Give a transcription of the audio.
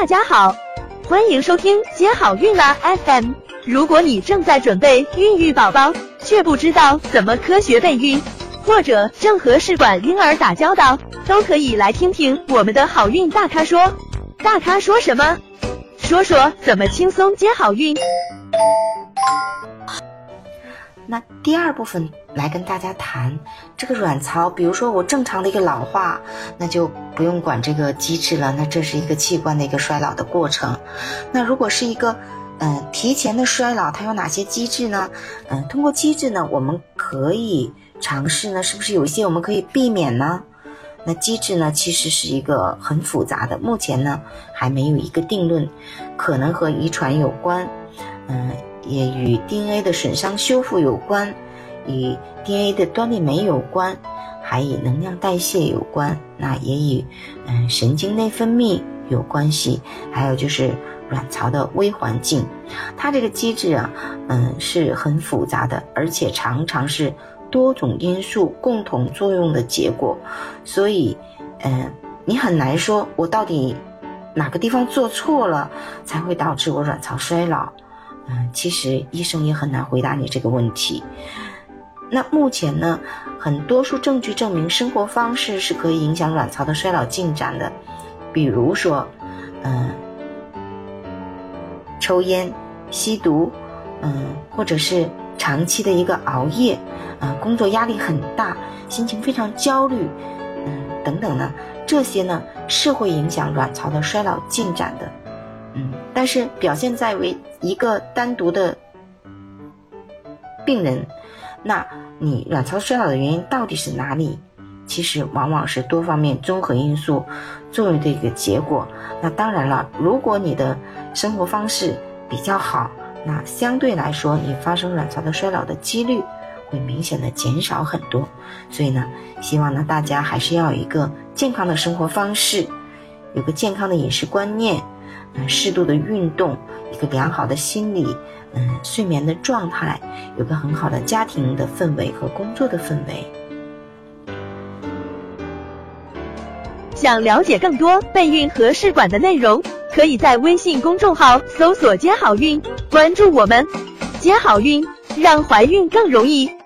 大家好，欢迎收听接好运啦 FM。如果你正在准备孕育宝宝，却不知道怎么科学备孕，或者正和试管婴儿打交道，都可以来听听我们的好运大咖说。大咖说什么？说说怎么轻松接好运。那第二部分来跟大家谈这个卵巢，比如说我正常的一个老化，那就不用管这个机制了，那这是一个器官的一个衰老的过程。那如果是一个提前的衰老，它有哪些机制呢？通过机制呢，我们可以尝试呢，是不是有一些我们可以避免呢？那机制呢，其实是一个很复杂的，目前呢还没有一个定论，可能和遗传有关，也与 DNA 的损伤修复有关，与 DNA 的端粒酶有关，还与能量代谢有关，那也与神经内分泌有关系，还有就是卵巢的微环境。它这个机制啊，是很复杂的，而且常常是多种因素共同作用的结果，所以你很难说我到底哪个地方做错了才会导致我卵巢衰老。其实医生也很难回答你这个问题。那目前呢，很多数证据证明生活方式是可以影响卵巢的衰老进展的，比如说抽烟、吸毒，或者是长期的一个熬夜，工作压力很大，心情非常焦虑，等等呢，这些呢是会影响卵巢的衰老进展的。但是表现在为一个单独的病人，那你卵巢衰老的原因到底是哪里？其实往往是多方面综合因素作用的一个结果。那当然了，如果你的生活方式比较好，那相对来说你发生卵巢的衰老的几率会明显的减少很多。所以呢，希望呢大家还是要有一个健康的生活方式，有个健康的饮食观念，适度的运动，一个良好的心理，睡眠的状态，有个很好的家庭的氛围和工作的氛围。想了解更多备孕和试管的内容，可以在微信公众号搜索接好运，关注我们，接好运，让怀孕更容易。